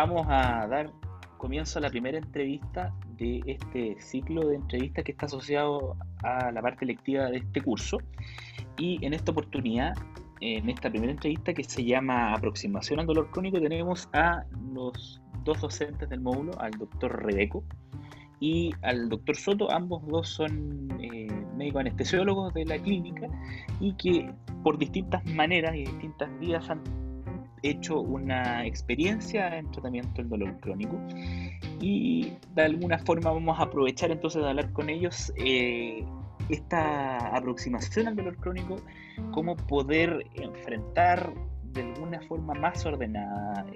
Vamos a dar comienzo a la primera entrevista de este ciclo de entrevistas que está asociado a la parte electiva de este curso. Y en esta oportunidad, en esta primera entrevista que se llama Aproximación al Dolor Crónico, tenemos a los dos docentes del módulo, al doctor Reveco y al doctor Soto. Ambos dos son médicos anestesiólogos de la clínica y que por distintas maneras y distintas vías han hecho una experiencia en tratamiento del dolor crónico, y de alguna forma vamos a aprovechar entonces de hablar con ellos esta aproximación al dolor crónico, cómo poder enfrentar de alguna forma más ordenada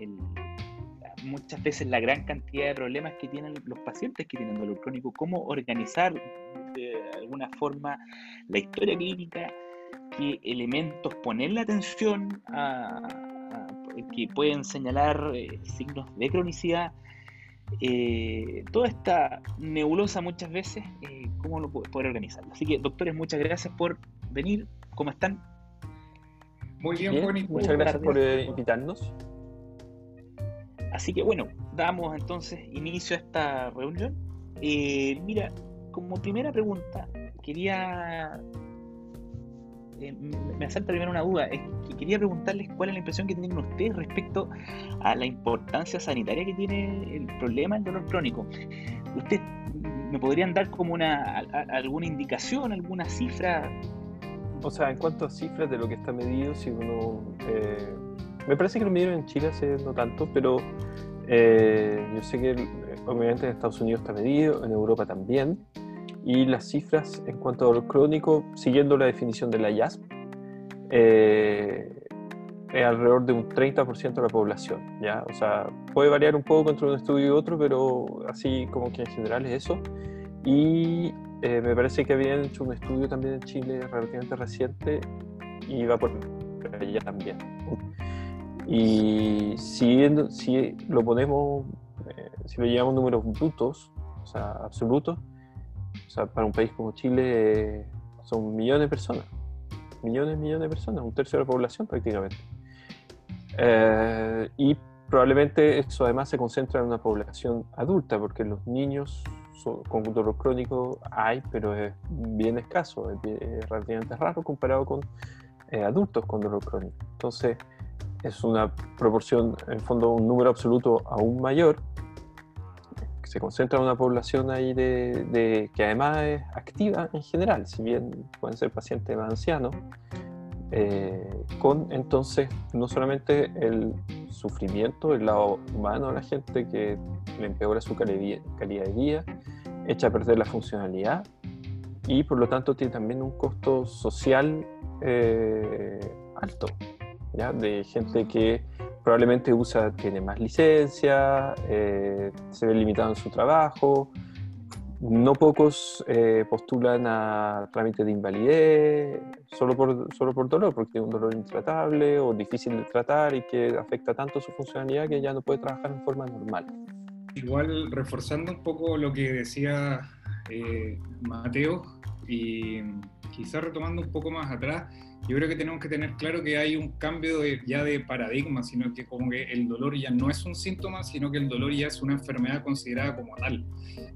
muchas veces la gran cantidad de problemas que tienen los pacientes que tienen dolor crónico, cómo organizar de alguna forma la historia clínica, qué elementos ponerle atención que pueden señalar signos de cronicidad, toda esta nebulosa muchas veces, cómo lo poder organizar. Así que, doctores, muchas gracias por venir. ¿Cómo están? Muy bien, Juan. Muchas gracias por invitarnos. Así que, bueno, damos entonces inicio a esta reunión. Mira, como primera pregunta, me asalta primero una duda. Es que quería preguntarles cuál es la impresión que tienen ustedes respecto a la importancia sanitaria que tiene el problema del dolor crónico. ¿Ustedes me podrían dar como alguna indicación, alguna cifra? O sea, en cuanto a cifras de lo que está medido, si uno... me parece que lo midieron en Chile hace no tanto, pero yo sé que obviamente en Estados Unidos está medido, en Europa también. Y las cifras en cuanto a dolor crónico, siguiendo la definición de la IASP, es alrededor de un 30% de la población, ¿ya? O sea, puede variar un poco entre un estudio y otro, pero así como que en general es eso. Y me parece que habían hecho un estudio también en Chile relativamente reciente y va por allá también. Y si lo ponemos, si lo llevamos números brutos, o sea, absolutos, o sea, para un país como Chile son millones de personas, millones de personas, un tercio de la población prácticamente. Y probablemente eso además se concentra en una población adulta, porque los niños con dolor crónico hay, pero es bien escaso, es relativamente raro comparado con adultos con dolor crónico. Entonces es una proporción, en fondo, un número absoluto aún mayor. Se concentra en una población ahí que además es activa en general, si bien pueden ser pacientes más ancianos, entonces no solamente el sufrimiento, el lado humano de la gente que le empeora su calidad de vida, echa a perder la funcionalidad y por lo tanto tiene también un costo social alto, ¿ya? De gente que probablemente tiene más licencia, se ve limitado en su trabajo, no pocos postulan a trámite de invalidez solo por dolor, porque tiene un dolor intratable o difícil de tratar y que afecta tanto su funcionalidad que ya no puede trabajar en forma normal. Igual, reforzando un poco lo que decía Mateo, y quizás retomando un poco más atrás, yo creo que tenemos que tener claro que hay un cambio ya de paradigma, sino que como que el dolor ya no es un síntoma, sino que el dolor ya es una enfermedad considerada como tal.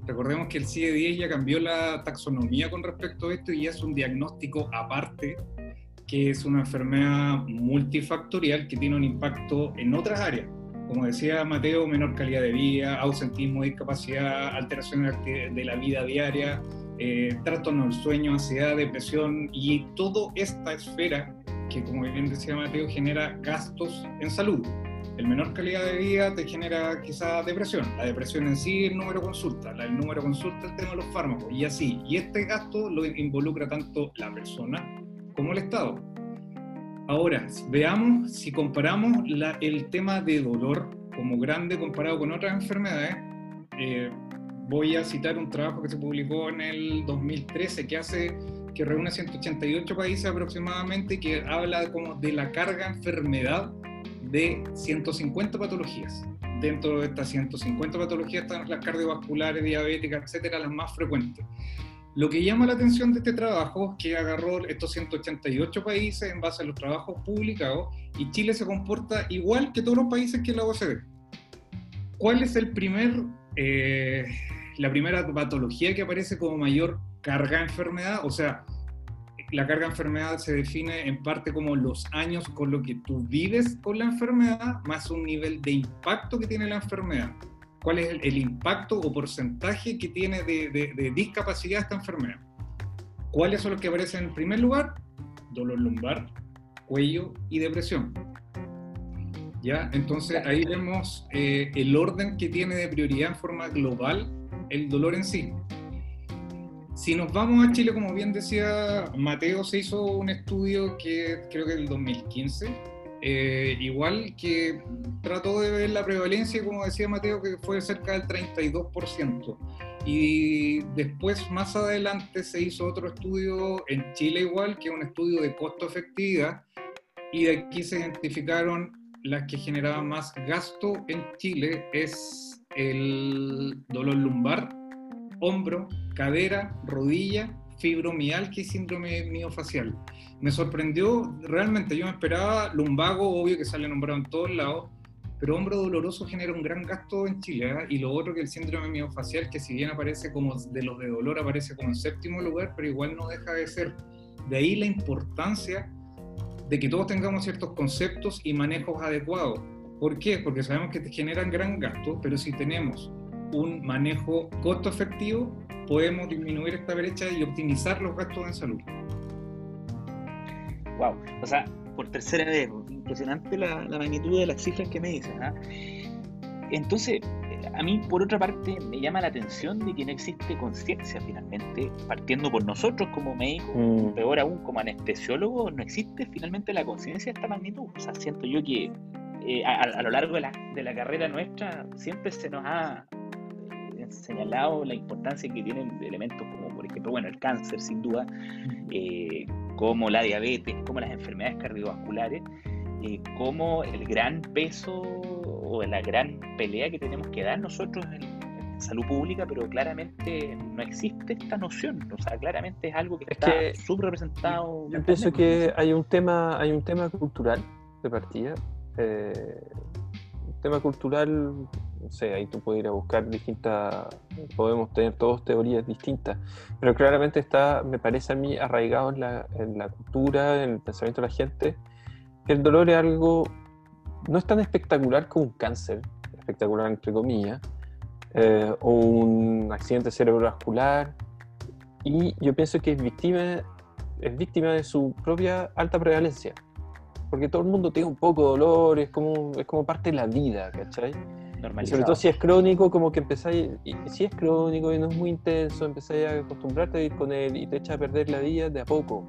Recordemos que el CIE-10 ya cambió la taxonomía con respecto a esto y ya es un diagnóstico aparte, que es una enfermedad multifactorial que tiene un impacto en otras áreas. Como decía Mateo, menor calidad de vida, ausentismo, discapacidad, alteraciones de la vida diaria, trastorno del sueño, ansiedad, depresión y toda esta esfera que, como bien decía Mateo, genera gastos en salud. El menor calidad de vida te genera quizás depresión, la depresión en sí, el número de consultas, el tema de los fármacos y así. Y este gasto lo involucra tanto la persona como el Estado. Ahora, veamos si comparamos el tema de dolor como grande comparado con otras enfermedades. Voy a citar un trabajo que se publicó en el 2013 que reúne 188 países aproximadamente y que habla como de la carga enfermedad de 150 patologías. Dentro de estas 150 patologías están las cardiovasculares, diabéticas, etcétera, las más frecuentes. Lo que llama la atención de este trabajo es que agarró estos 188 países en base a los trabajos publicados y Chile se comporta igual que todos los países que la OCDE. ¿Cuál es el la primera patología que aparece como mayor carga enfermedad? O sea, la carga enfermedad se define en parte como los años con lo que tú vives con la enfermedad, más un nivel de impacto que tiene la enfermedad. ¿Cuál es el impacto o porcentaje que tiene de discapacidad esta enfermedad? ¿Cuáles son los que aparecen en primer lugar? Dolor lumbar, cuello y depresión. ¿Ya? Entonces ahí vemos el orden que tiene de prioridad en forma global el dolor en sí. Si nos vamos a Chile, como bien decía Mateo, se hizo un estudio que creo que del 2015, igual que trató de ver la prevalencia, como decía Mateo, que fue cerca del 32%. Y después, más adelante, se hizo otro estudio en Chile igual, que es un estudio de costo-efectividad, y de aquí se identificaron las que generaban más gasto en Chile, es el dolor lumbar, hombro, cadera, rodilla, fibromialgia y síndrome miofacial. Me sorprendió, realmente yo me esperaba lumbago, obvio que sale nombrado en todos lados, pero hombro doloroso genera un gran gasto en Chile, ¿eh? Y lo otro que el síndrome miofacial, que si bien aparece como de los de dolor, aparece como en séptimo lugar, pero igual no deja de ser. De ahí la importancia de que todos tengamos ciertos conceptos y manejos adecuados. ¿Por qué? Porque sabemos que te generan gran gasto, pero si tenemos un manejo costo efectivo, podemos disminuir esta brecha y optimizar los gastos en salud. Wow, o sea, por tercera vez, impresionante la magnitud de las cifras que me dices, ¿eh? Entonces, a mí, por otra parte, me llama la atención de que no existe conciencia, finalmente, partiendo por nosotros como médicos, peor aún como anestesiólogos, no existe finalmente la conciencia de esta magnitud. O sea, siento yo que a lo largo de la carrera nuestra siempre se nos ha señalado la importancia que tienen elementos como, por ejemplo, bueno, el cáncer, sin duda, como la diabetes, como las enfermedades cardiovasculares, como el gran peso o la gran pelea que tenemos que dar nosotros en salud pública, pero claramente no existe esta noción, o sea, claramente es algo que está subrepresentado. Yo pienso que hay un tema cultural de partida, un tema cultural, no sé, ahí tú puedes ir a buscar distintas, podemos tener todos teorías distintas, pero claramente está, me parece a mí, arraigado en la cultura, en el pensamiento de la gente, que el dolor es algo, no es tan espectacular como un cáncer, espectacular entre comillas, o un accidente cerebrovascular, y yo pienso que es víctima de su propia alta prevalencia, porque todo el mundo tiene un poco de dolor, es como parte de la vida, ¿cachai? Y sobre todo si es crónico, como que empezáis, si es crónico y no es muy intenso, empezáis a acostumbrarte a ir con él y te echas a perder la vida de a poco.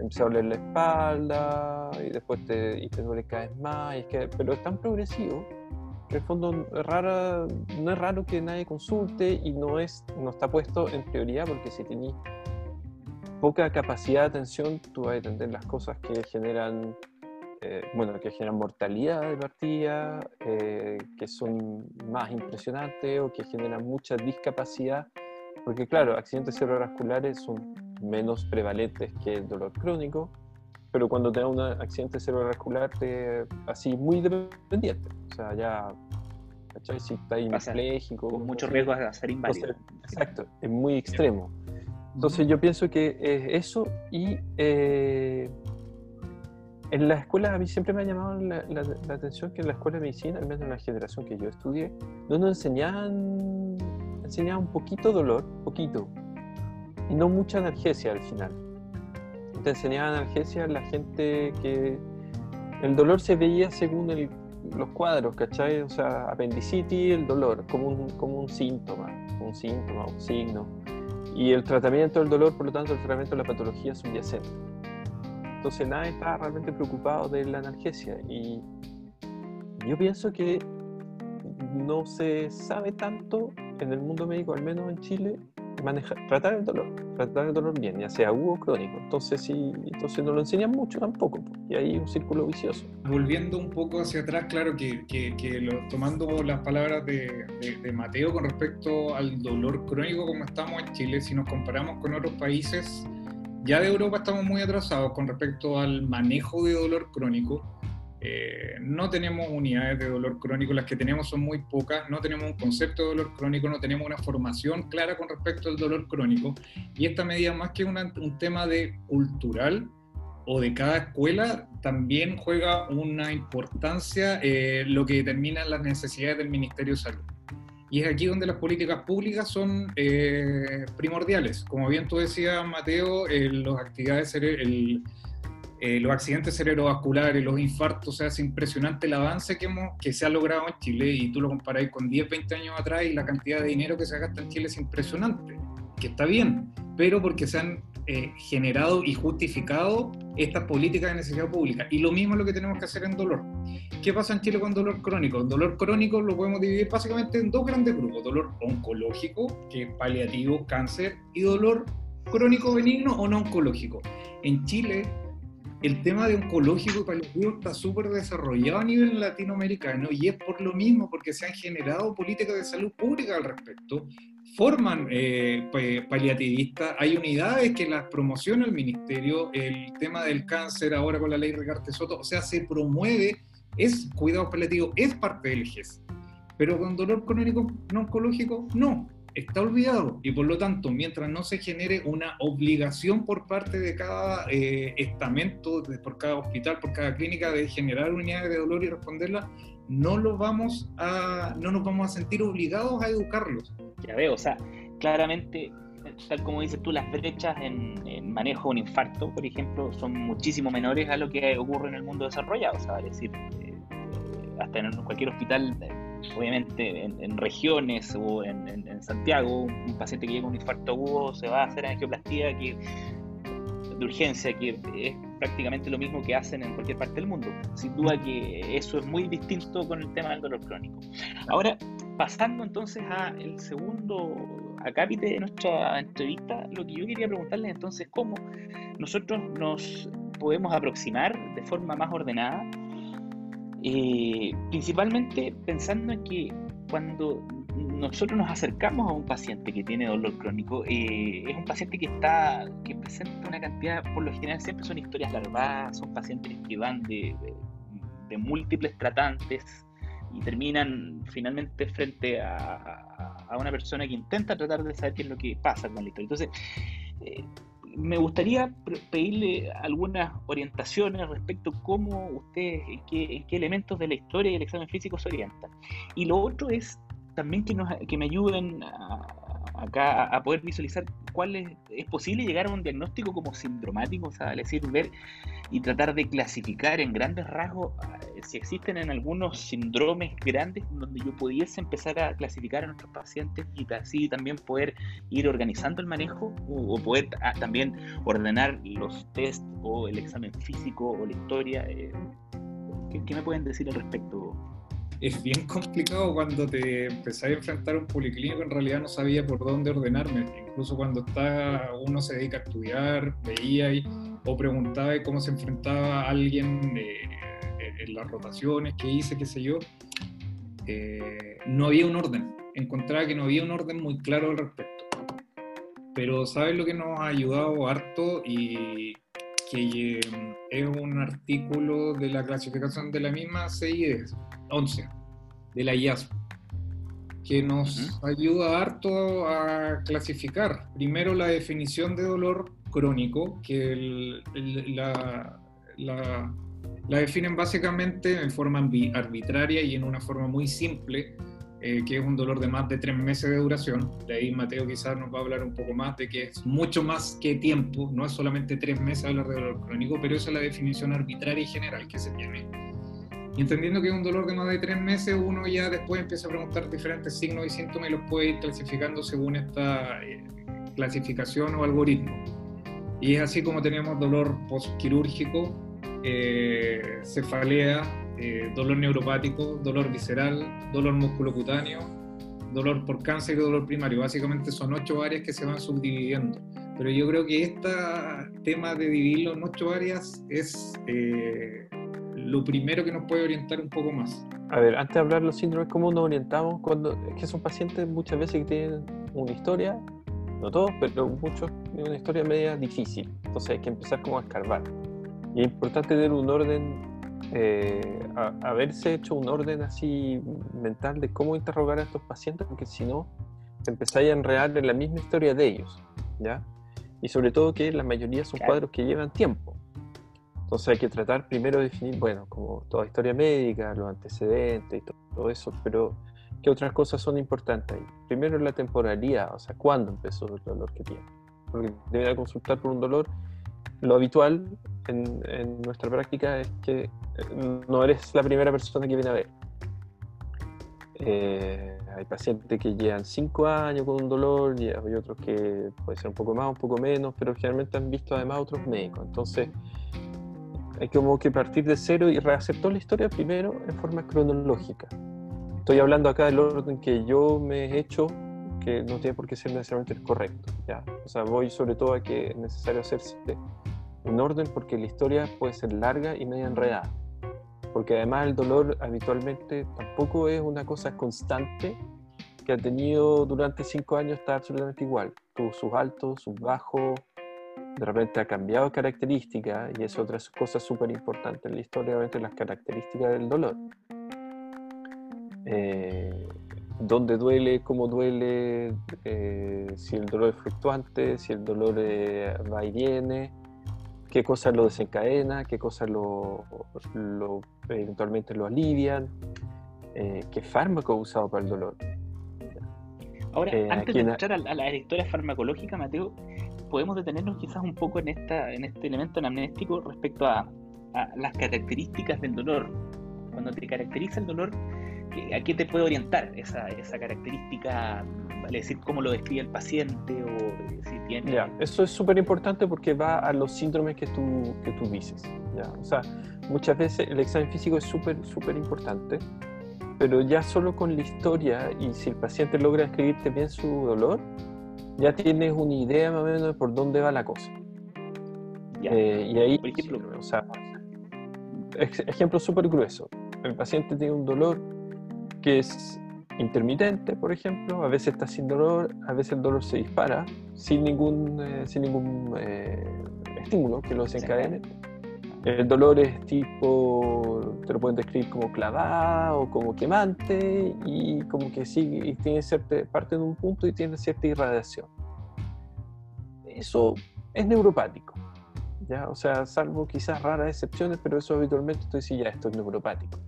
Empieza a doler la espalda y después te duele cada vez más, pero es tan progresivo que en el fondo no es raro que nadie consulte y no está puesto en prioridad, porque si tenés poca capacidad de atención, tú vas a atender las cosas que generan mortalidad de partida, que son más impresionantes o que generan mucha discapacidad, porque claro, accidentes cerebrovasculares son menos prevalentes que el dolor crónico, pero cuando te da un accidente cerebrovascular te así muy dependiente, o sea, ya, ¿cachai? Si está hemipléjico, con muchos riesgos de ser inválido. Exacto, es muy extremo. Entonces yo pienso que es eso, y en las escuelas a mí siempre me ha llamado la atención que en la escuela de medicina, al menos en la generación que yo estudié, no nos enseñaban un poquito dolor, poquito, y no mucha analgesia al final. Te enseñaban analgesia la gente que el dolor se veía según los cuadros, ¿cachai? O sea, apendicitis, el dolor, como un síntoma, un signo. Y el tratamiento del dolor, por lo tanto, el tratamiento de la patología subyacente. Entonces nadie estaba realmente preocupado de la analgesia. Y yo pienso que no se sabe tanto en el mundo médico, al menos en Chile, tratar el dolor bien, ya sea agudo o crónico. Entonces no lo enseñan mucho tampoco, y ahí hay un círculo vicioso. Volviendo un poco hacia atrás, claro que tomando las palabras de Mateo con respecto al dolor crónico como estamos en Chile, si nos comparamos con otros países ya de Europa estamos muy atrasados con respecto al manejo de dolor crónico. No tenemos unidades de dolor crónico, las que tenemos son muy pocas, no tenemos un concepto de dolor crónico, no tenemos una formación clara con respecto al dolor crónico, y esta medida, más que un tema de cultural o de cada escuela, también juega una importancia lo que determinan las necesidades del Ministerio de Salud. Y es aquí donde las políticas públicas son primordiales. Como bien tú decías, Mateo, los accidentes cerebrovasculares, los infartos, o sea, es impresionante el avance que se ha logrado en Chile, y tú lo comparás con 10, 20 años atrás, y la cantidad de dinero que se gasta en Chile es impresionante, que está bien, pero porque se han generado y justificado estas políticas de necesidad pública. Y lo mismo es lo que tenemos que hacer en dolor. ¿Qué pasa en Chile con dolor crónico? El dolor crónico lo podemos dividir básicamente en dos grandes grupos: dolor oncológico, que es paliativo, cáncer, y dolor crónico benigno o no oncológico. En Chile, el tema de oncológico y paliativo está súper desarrollado a nivel latinoamericano, y es por lo mismo, porque se han generado políticas de salud pública al respecto. Forman paliativistas, hay unidades que las promociona el ministerio, el tema del cáncer ahora con la ley Ricardo Soto, o sea, se promueve, es cuidado paliativo, es parte del GES. Pero con dolor crónico no oncológico, no, está olvidado, y por lo tanto, mientras no se genere una obligación por parte de cada estamento, por cada hospital, por cada clínica, de generar unidades de dolor y responderlas, no nos vamos a sentir obligados a educarlos. Ya veo, o sea, claramente, tal como dices tú, las brechas en manejo de un infarto, por ejemplo, son muchísimo menores a lo que ocurre en el mundo desarrollado. O sea, es decir, hasta en cualquier hospital, obviamente en regiones o en Santiago, un paciente que llega con un infarto agudo se va a hacer angioplastía de urgencia, que es prácticamente lo mismo que hacen en cualquier parte del mundo. Sin duda que eso es muy distinto con el tema del dolor crónico. Ahora, pasando entonces al segundo acápite de nuestra entrevista, lo que yo quería preguntarles entonces, ¿cómo nosotros nos podemos aproximar de forma más ordenada? Principalmente pensando en que cuando nosotros nos acercamos a un paciente que tiene dolor crónico, es un paciente que presenta una cantidad, por lo general siempre son historias larvadas, son pacientes que van de múltiples tratantes y terminan finalmente frente a una persona que intenta tratar de saber qué es lo que pasa con la historia. Entonces, me gustaría pedirle algunas orientaciones respecto a cómo ustedes, en qué elementos de la historia y el examen físico se orientan. Y lo otro es también que me ayuden a poder visualizar cuál es posible llegar a un diagnóstico como sindromático, o sea, es decir, ver y tratar de clasificar en grandes rasgos si existen en algunos síndromes grandes donde yo pudiese empezar a clasificar a nuestros pacientes y así también poder ir organizando el manejo o poder también ordenar los test o el examen físico o la historia. ¿Qué me pueden decir al respecto? Es bien complicado cuando te empezás a enfrentar a un policlínico, en realidad no sabía por dónde ordenarme. Incluso cuando uno se dedica a estudiar, veía o preguntaba cómo se enfrentaba a alguien en las rotaciones que hice, qué sé yo, no había un orden. Encontraba que no había un orden muy claro al respecto. Pero ¿sabes lo que nos ha ayudado harto? Y que es un artículo de la clasificación de la misma CIE-10. 11, de la IASP, que nos ayuda harto a clasificar primero la definición de dolor crónico, que la definen básicamente en forma arbitraria y en una forma muy simple, que es un dolor de más de 3 meses de duración. De ahí Mateo quizás nos va a hablar un poco más de que es mucho más que tiempo, no es solamente 3 meses hablar de dolor crónico, pero esa es la definición arbitraria y general que se tiene. Y entendiendo que es un dolor de más de 3 meses, uno ya después empieza a preguntar diferentes signos y síntomas y los puede ir clasificando según esta clasificación o algoritmo. Y es así como tenemos dolor postquirúrgico, cefalea, dolor neuropático, dolor visceral, dolor musculocutáneo, dolor por cáncer y dolor primario. Básicamente son 8 áreas que se van subdividiendo. Pero yo creo que este tema de dividirlo en 8 áreas es lo primero que nos puede orientar un poco más. A ver, antes de hablar de los síndromes, ¿cómo nos orientamos? Es que son pacientes muchas veces que tienen una historia, no todos, pero muchos, una historia media difícil. Entonces hay que empezar como a escarbar. Y es importante tener un orden haberse hecho un orden así mental de cómo interrogar a estos pacientes, porque si no te empezáis a enredar en la misma historia de ellos, ¿ya? Y sobre todo que la mayoría son cuadros que llevan tiempo. Entonces hay que tratar primero de definir, bueno, como toda historia médica, los antecedentes y todo eso, pero ¿qué otras cosas son importantes ahí? Primero la temporalidad, o sea, ¿cuándo empezó el dolor que tiene? Porque debería consultar por un dolor. Lo habitual en nuestra práctica es que no eres la primera persona que viene a ver. Hay pacientes que llevan 5 años con un dolor, y hay otros que puede ser un poco más, un poco menos, pero generalmente han visto además otros médicos. Entonces hay como que partir de cero y rehacer toda la historia primero en forma cronológica. Estoy hablando acá del orden que yo me he hecho, que no tiene por qué ser necesariamente el correcto, ¿ya? O sea, voy sobre todo a que es necesario hacerse un orden, porque la historia puede ser larga y media enredada, porque además el dolor habitualmente tampoco es una cosa constante que ha tenido durante 5 años, está absolutamente igual. Tuvo sus altos, sus bajos, de repente ha cambiado características, y es otra cosa súper importante en la historia, obviamente las características del dolor. Dónde duele, cómo duele, si el dolor es fluctuante, si el dolor va y viene, qué cosas lo desencadena, qué cosas lo eventualmente lo alivian, qué fármaco usado para el dolor. Ahora, antes de entrar a la historia farmacológica, Mateo, podemos detenernos quizás un poco en este elemento anamnéstico respecto a las características del dolor. Cuando te caracteriza el dolor, ¿a qué te puede orientar esa característica? Vale decir, ¿cómo lo describe el paciente? O si tiene... Ya, eso es súper importante porque va a los síndromes que tú dices, ¿ya? O sea, muchas veces el examen físico es súper importante, pero ya solo con la historia, y si el paciente logra describirte bien su dolor, ya tienes una idea más o menos de por dónde va la cosa. Ya. Y ahí, por ejemplo, o sea, ejemplo súper grueso. El paciente tiene un dolor que es intermitente, por ejemplo, a veces está sin dolor, a veces el dolor se dispara sin ningún estímulo que lo desencadene. El dolor es tipo, te lo pueden describir como clavado o como quemante, y como que sigue, y tiene cierta parte de un punto y tiene cierta irradiación. Eso es neuropático, ¿ya? O sea, salvo quizás raras excepciones, pero eso habitualmente estoy diciendo, ya, esto es neuropático.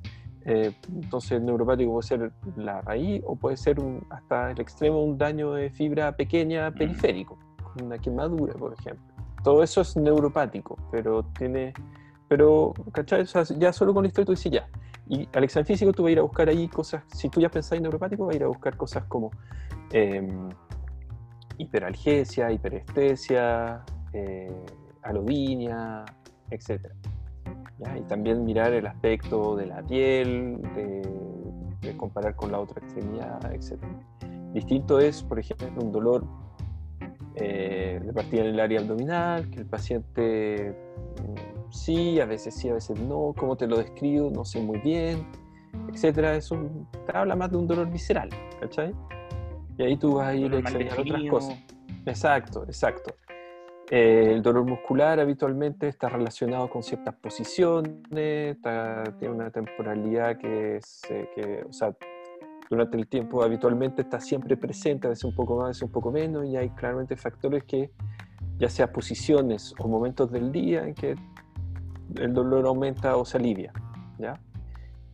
Entonces el neuropático puede ser la raíz, o puede ser hasta el extremo un daño de fibra pequeña periférico, una quemadura, por ejemplo. Todo eso es neuropático, pero ¿cachai? O sea, ya solo con la historia tú dices ya. Y al examen físico tú vas a ir a buscar ahí cosas, si tú ya pensás en neuropático, vas a ir a buscar cosas como hiperalgesia, hiperestesia, alodinia, etc. ¿Ya? Y también mirar el aspecto de la piel, de comparar con la otra extremidad, etc. Distinto es, por ejemplo, un dolor de partida en el área abdominal, que el paciente sí, a veces no, cómo te lo describo, no sé muy bien, etc. Eso te habla más de un dolor visceral, ¿cachai? Y ahí tú vas a ir a examinar otras cosas. Exacto. El dolor muscular habitualmente está relacionado con ciertas posiciones, tiene una temporalidad que durante el tiempo habitualmente está siempre presente, a veces un poco más, a veces un poco menos, y hay claramente factores que, ya sea posiciones o momentos del día en que el dolor aumenta o se alivia, ¿ya?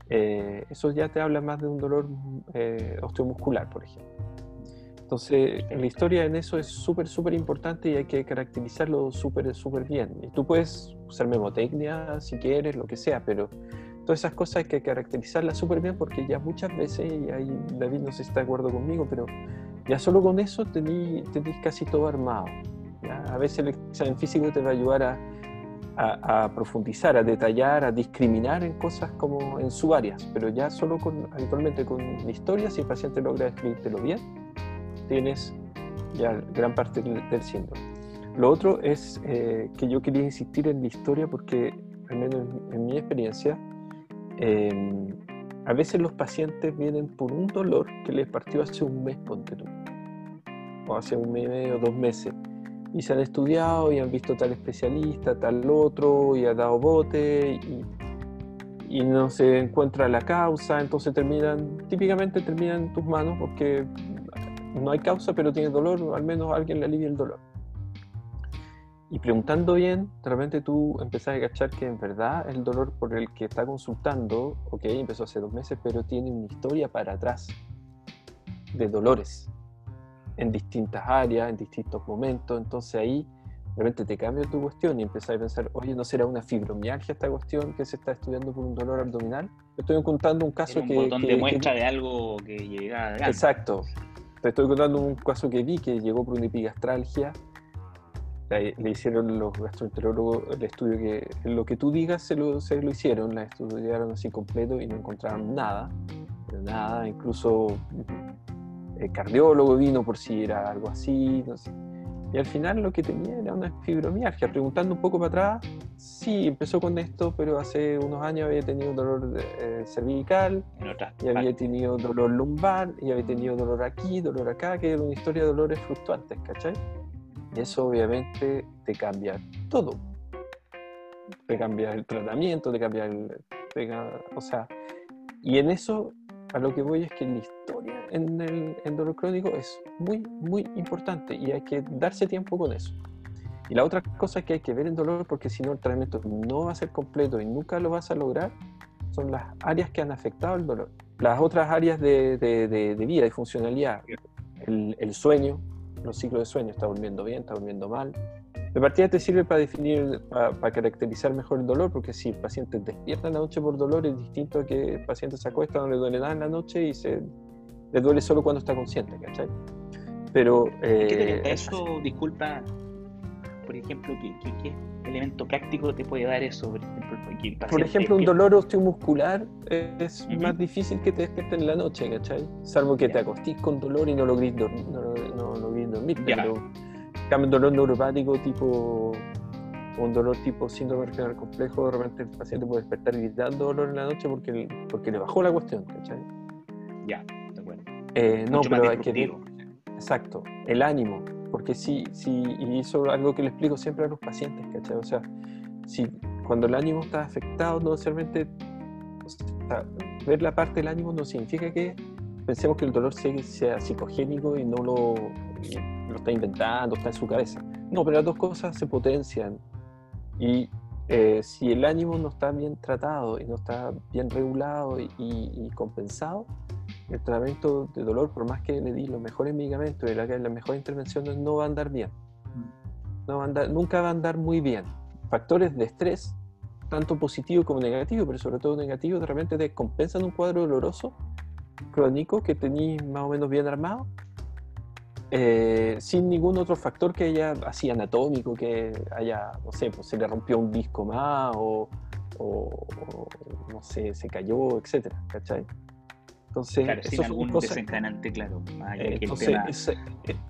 Eso ya te habla más de un dolor osteomuscular, por ejemplo. Entonces, la historia en eso es súper importante, y hay que caracterizarlo súper bien. Y tú puedes usar memotecnia si quieres, lo que sea, pero todas esas cosas hay que caracterizarlas súper bien, porque ya muchas veces, y ahí David no sé si está de acuerdo conmigo, pero ya solo con eso tenés casi todo armado, ¿ya? A veces el examen físico te va a ayudar a profundizar, a detallar, a discriminar en cosas como en subáreas, pero ya solo habitualmente con la historia, si el paciente logra describírtelo bien, tienes ya gran parte del síndrome. Lo otro es que yo quería insistir en la historia porque, al menos en mi experiencia, a veces los pacientes vienen por un dolor que les partió hace un mes, ponte tú, o hace un mes y medio, 2 meses, y se han estudiado y han visto tal especialista, tal otro, y ha dado bote, y y no se encuentra la causa, entonces típicamente terminan en tus manos porque no hay causa, pero tienes dolor, al menos alguien le alivia el dolor. Y preguntando bien, de repente tú empezás a cachar que en verdad el dolor por el que está consultando, ok, empezó hace 2 meses, pero tiene una historia para atrás de dolores en distintas áreas, en distintos momentos. Entonces ahí de repente te cambia tu cuestión y empezás a pensar, oye, ¿no será una fibromialgia esta cuestión que se está estudiando por un dolor abdominal? Estoy contando un caso que... un botón de muestra de algo que llega adelante. Exacto. Te estoy contando un caso que vi que llegó por una epigastralgia. Le hicieron los gastroenterólogos el estudio que lo que tú digas se lo hicieron, la estudiaron así completo y no encontraron nada, pero nada, incluso el cardiólogo vino por si era algo así, no sé. Y al final lo que tenía era una fibromialgia. Preguntando un poco para atrás, sí, empezó con esto, pero hace unos años había tenido dolor cervical, y había tenido dolor lumbar, y había tenido dolor aquí, dolor acá, que era una historia de dolores fluctuantes, ¿cachai? Y eso obviamente te cambia todo. Te cambia el tratamiento, te cambia o sea, y en eso a lo que voy es que la historia en dolor crónico es muy, muy importante y hay que darse tiempo con eso. Y la otra cosa que hay que ver en dolor, porque si no el tratamiento no va a ser completo y nunca lo vas a lograr, son las áreas que han afectado el dolor. Las otras áreas de vida y funcionalidad, el sueño, los ciclos de sueño, está durmiendo bien, está durmiendo mal. De partida te sirve para definir, para caracterizar mejor el dolor, porque si el paciente despierta en la noche por dolor es distinto a que el paciente se acuesta, no le duele nada en la noche y le duele solo cuando está consciente, ¿cachai? Pero... eso, disculpa, por ejemplo, ¿qué elemento práctico te puede dar eso? Por ejemplo, un dolor osteomuscular es más difícil que te despierten en la noche, ¿cachai? Salvo que te acostís con dolor y no logrís dormir, pero cambio, dolor neuropático tipo un dolor tipo síndrome regional complejo, de repente el paciente puede despertar gritando dolor en la noche porque le bajó la cuestión, ¿cachai? Ya, de acuerdo. No, pero hay que ir. Exacto, el ánimo, porque sí, y eso es algo que le explico siempre a los pacientes, ¿cachai? O sea, si cuando el ánimo está afectado, no necesariamente, o sea, ver la parte del ánimo no significa que pensemos que el dolor sea psicogénico y no lo está inventando, está en su cabeza. No, pero las dos cosas se potencian. Y si el ánimo no está bien tratado y no está bien regulado y compensado, el tratamiento de dolor, por más que le di los mejores medicamentos y las mejores intervenciones, no va a andar bien. Nunca va a andar muy bien. Factores de estrés, tanto positivo como negativo, pero sobre todo negativo, de repente te compensan un cuadro doloroso crónico que tenís más o menos bien armado, sin ningún otro factor que haya así anatómico, que haya, no sé, pues se le rompió un disco más o no sé, se cayó, etcétera, ¿cachai? Entonces, claro, sin algún desencadenante, claro, entonces, el tema,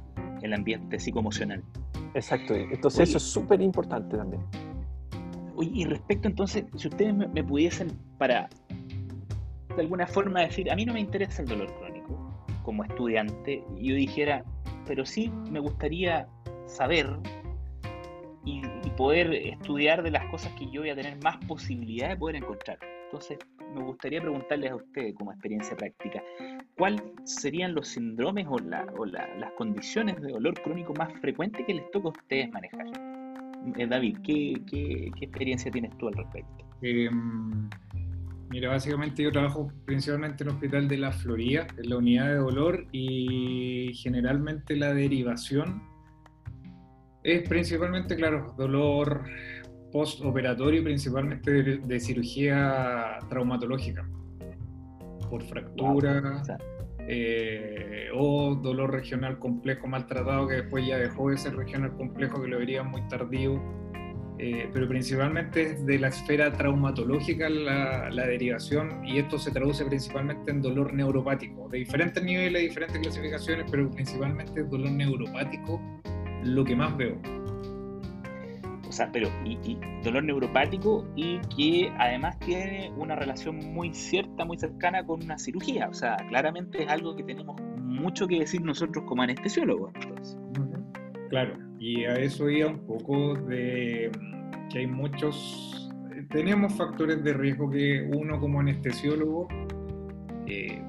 el ambiente psicoemocional. Exacto, entonces eso es súper importante también. Oye, y respecto entonces, si ustedes me pudiesen, para de alguna forma decir, a mí no me interesa el dolor crónico como estudiante, y yo dijera, pero sí me gustaría saber y poder estudiar de las cosas que yo voy a tener más posibilidad de poder encontrar. Entonces me gustaría preguntarles a ustedes, como experiencia práctica, ¿cuáles serían los síndromes o las condiciones de dolor crónico más frecuentes que les toca a ustedes manejar? David, ¿qué experiencia tienes tú al respecto? Mira, básicamente yo trabajo principalmente en el Hospital de la Florida, en la unidad de dolor, y generalmente la derivación es principalmente, claro, dolor postoperatorio, principalmente de cirugía traumatológica, por fractura, o dolor regional complejo maltratado, que después ya dejó de ser regional complejo, que lo verían muy tardío. Pero principalmente de la esfera traumatológica la derivación, y esto se traduce principalmente en dolor neuropático, de diferentes niveles, diferentes clasificaciones, pero principalmente dolor neuropático, lo que más veo. O sea, pero y dolor neuropático, y que además tiene una relación muy cierta, muy cercana con una cirugía, o sea, claramente es algo que tenemos mucho que decir nosotros como anestesiólogos. Claro, y a eso iba un poco de que hay muchos tenemos factores de riesgo que uno como anestesiólogo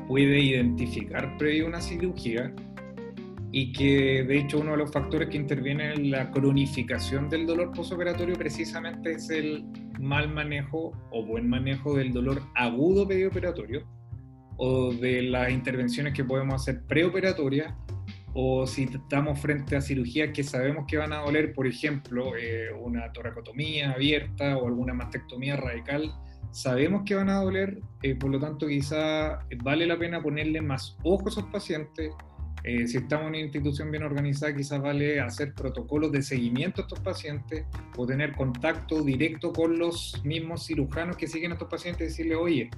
puede identificar previo a una cirugía, y que de hecho uno de los factores que interviene en la cronificación del dolor posoperatorio precisamente es el mal manejo o buen manejo del dolor agudo perioperatorio, o de las intervenciones que podemos hacer preoperatorias, o si estamos frente a cirugías que sabemos que van a doler, por ejemplo, una toracotomía abierta o alguna mastectomía radical, sabemos que van a doler, por lo tanto quizá vale la pena ponerle más ojo a esos pacientes. Si estamos en una institución bien organizada, quizás vale hacer protocolos de seguimiento a estos pacientes, o tener contacto directo con los mismos cirujanos que siguen a estos pacientes y decirle, oye,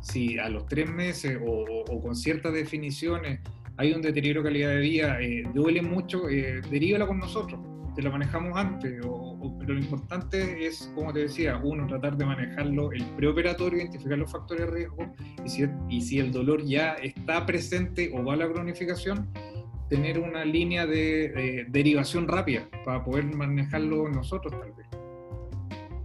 si a los 3 meses o con ciertas definiciones hay un deterioro de calidad de vida, duele mucho, derívala con nosotros, te lo manejamos antes, pero lo importante es, como te decía, uno, tratar de manejarlo el preoperatorio, identificar los factores de riesgo, y si el dolor ya está presente o va a la cronificación, tener una línea de derivación rápida para poder manejarlo nosotros tal vez.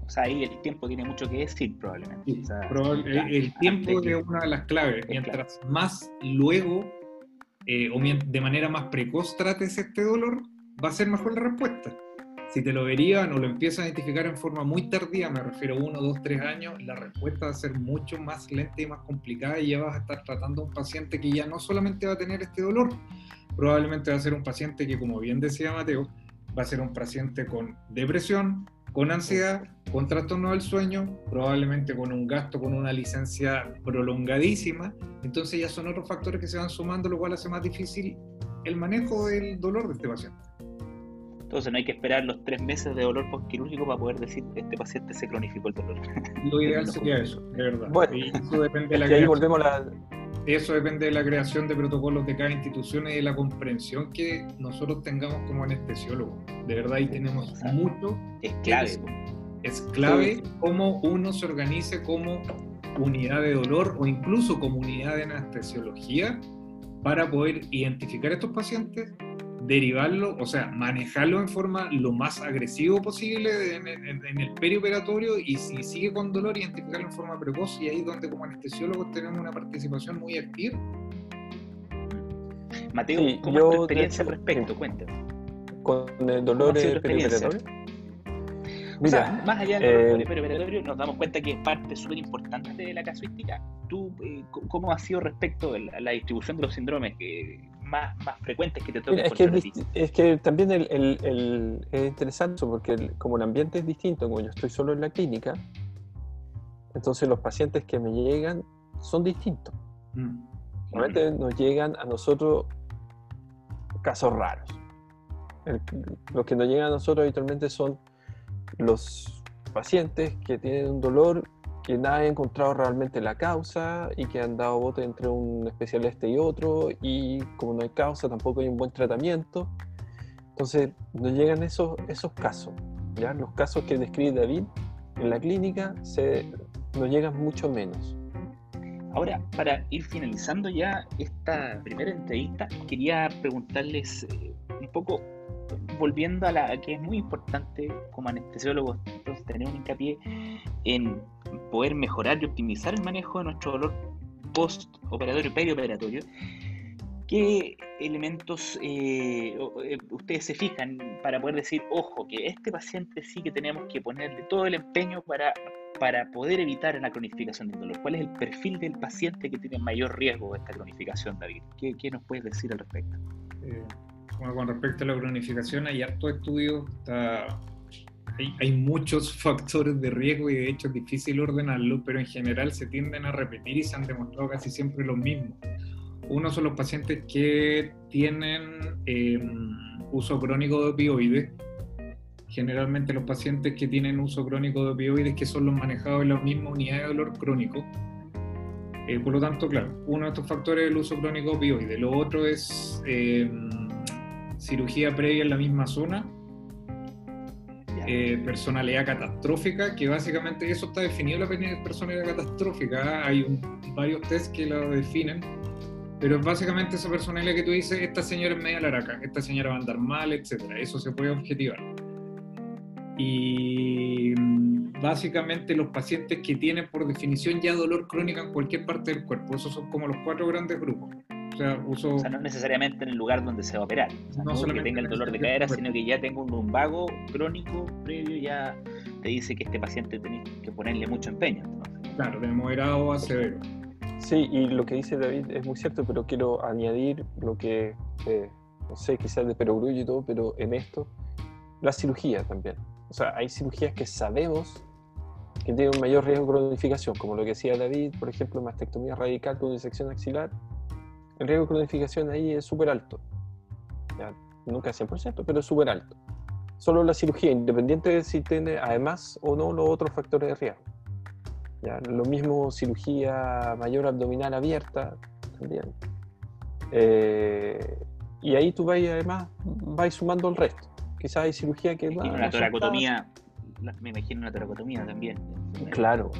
O sea, ahí el tiempo tiene mucho que decir probablemente. Sí, o sea, el tiempo es una de las claves. Mientras clave. Más luego o de manera más precoz trates este dolor, va a ser mejor la respuesta. Si te lo derivan o lo empiezas a identificar en forma muy tardía, me refiero a 1, 2, 3 años, la respuesta va a ser mucho más lenta y más complicada, y ya vas a estar tratando a un paciente que ya no solamente va a tener este dolor, probablemente va a ser un paciente que, como bien decía Mateo, va a ser un paciente con depresión, con ansiedad, con trastorno del sueño, probablemente con un gasto, con una licencia prolongadísima. Entonces ya son otros factores que se van sumando, lo cual hace más difícil el manejo del dolor de este paciente. Entonces no hay que esperar los 3 meses de dolor postquirúrgico para poder decir que este paciente se cronificó el dolor. Lo ideal sería eso, de verdad. Bueno, y eso depende de la creación. Ahí volvemos Eso depende de la creación de protocolos de cada institución y de la comprensión que nosotros tengamos como anestesiólogos. De verdad, ahí tenemos mucho. Es clave. Es clave cómo uno se organice como unidad de dolor o incluso como unidad de anestesiología para poder identificar a estos pacientes, derivarlo, o sea, manejarlo en forma lo más agresivo posible en el perioperatorio, y si sigue con dolor, identificarlo en forma precoz, y ahí es donde como anestesiólogos tenemos una participación muy activa. Mateo, sí, ¿cómo es tu experiencia al respecto? Cuéntame. ¿Con el dolor perioperatorio? Mira, más allá del dolor perioperatorio, nos damos cuenta que es parte súper importante de la casuística. ¿Tú cómo ha sido respecto a la distribución de los síndromes más frecuentes que te tocan? Es que también es interesante porque como el ambiente es distinto, como yo estoy solo en la clínica, entonces los pacientes que me llegan son distintos. Normalmente nos llegan a nosotros casos raros. Los que nos llegan a nosotros habitualmente son los pacientes que tienen un dolor que nadie ha encontrado realmente la causa y que han dado bote entre un especialista y otro, y como no hay causa tampoco hay un buen tratamiento, entonces nos llegan esos casos, ¿ya? Los casos que describe David en la clínica nos llegan mucho menos. Ahora, para ir finalizando ya esta primera entrevista, quería preguntarles un poco, volviendo a la que es muy importante como anestesiólogos, entonces tener un hincapié en poder mejorar y optimizar el manejo de nuestro dolor postoperatorio y perioperatorio. ¿Qué elementos ustedes se fijan para poder decir, ojo, que este paciente sí que tenemos que ponerle todo el empeño para poder evitar la cronificación del dolor? ¿Cuál es el perfil del paciente que tiene mayor riesgo de esta cronificación, David? ¿Qué nos puedes decir al respecto? Bueno, con respecto a la cronificación, hay harto estudio, hay muchos factores de riesgo y de hecho es difícil ordenarlo, pero en general se tienden a repetir y se han demostrado casi siempre los mismos. Uno son los pacientes que tienen uso crónico de opioides. Generalmente los pacientes que tienen uso crónico de opioides, que son los manejados en la misma unidad de dolor crónico. Por lo tanto, claro, uno de estos factores es el uso crónico de opioides. Lo otro es cirugía previa en la misma zona, personalidad catastrófica, que básicamente eso está definido, la personalidad catastrófica. Hay varios tests que lo definen, pero es básicamente esa personalidad que tú dices, esta señora es media laraca, esta señora va a andar mal, etc. Eso se puede objetivar. Y básicamente los pacientes que tienen por definición ya dolor crónico en cualquier parte del cuerpo, esos son como los cuatro grandes grupos. O sea, no necesariamente en el lugar donde se va a operar, o sea, no solamente que tenga el dolor de cadera, sino que ya tenga un lumbago crónico previo, ya te dice que este paciente tenés que ponerle mucho empeño, entonces. Claro, de moderado a severo. Sí, y lo que dice David es muy cierto, pero quiero añadir lo que, no sé, quizás de perogrullo y todo, pero en esto, la cirugía también. O sea, hay cirugías que sabemos que tienen un mayor riesgo de cronificación, como lo que decía David, por ejemplo, mastectomía radical con disección axilar. El riesgo de cronificación ahí es súper alto. Ya, nunca 100%, pero es súper alto. Solo la cirugía, independiente de si tiene además o no los otros factores de riesgo. Ya, lo mismo cirugía mayor abdominal abierta también. Y ahí tú vas además vas sumando el resto. Quizás hay cirugía que... Me imagino una toracotomía también. Claro.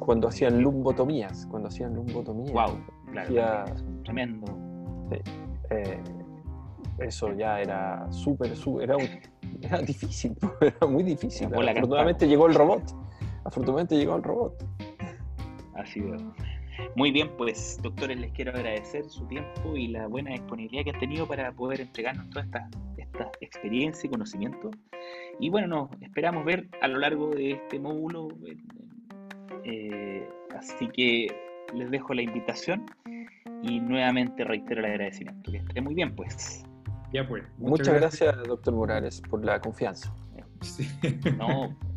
Cuando hacían lumbotomías. Wow, claro. Tremendo. Sí. Eso ya era súper, era difícil. Era muy difícil. Afortunadamente llegó el robot. Así es. Muy bien, pues, doctores, les quiero agradecer su tiempo y la buena disponibilidad que han tenido para poder entregarnos toda esta experiencia y conocimiento. Y bueno, nos esperamos ver a lo largo de este módulo. Así que les dejo la invitación y nuevamente reitero el agradecimiento. Que esté muy bien, pues. Ya pues. Muchas gracias, doctor Morales, por la confianza. Sí. No.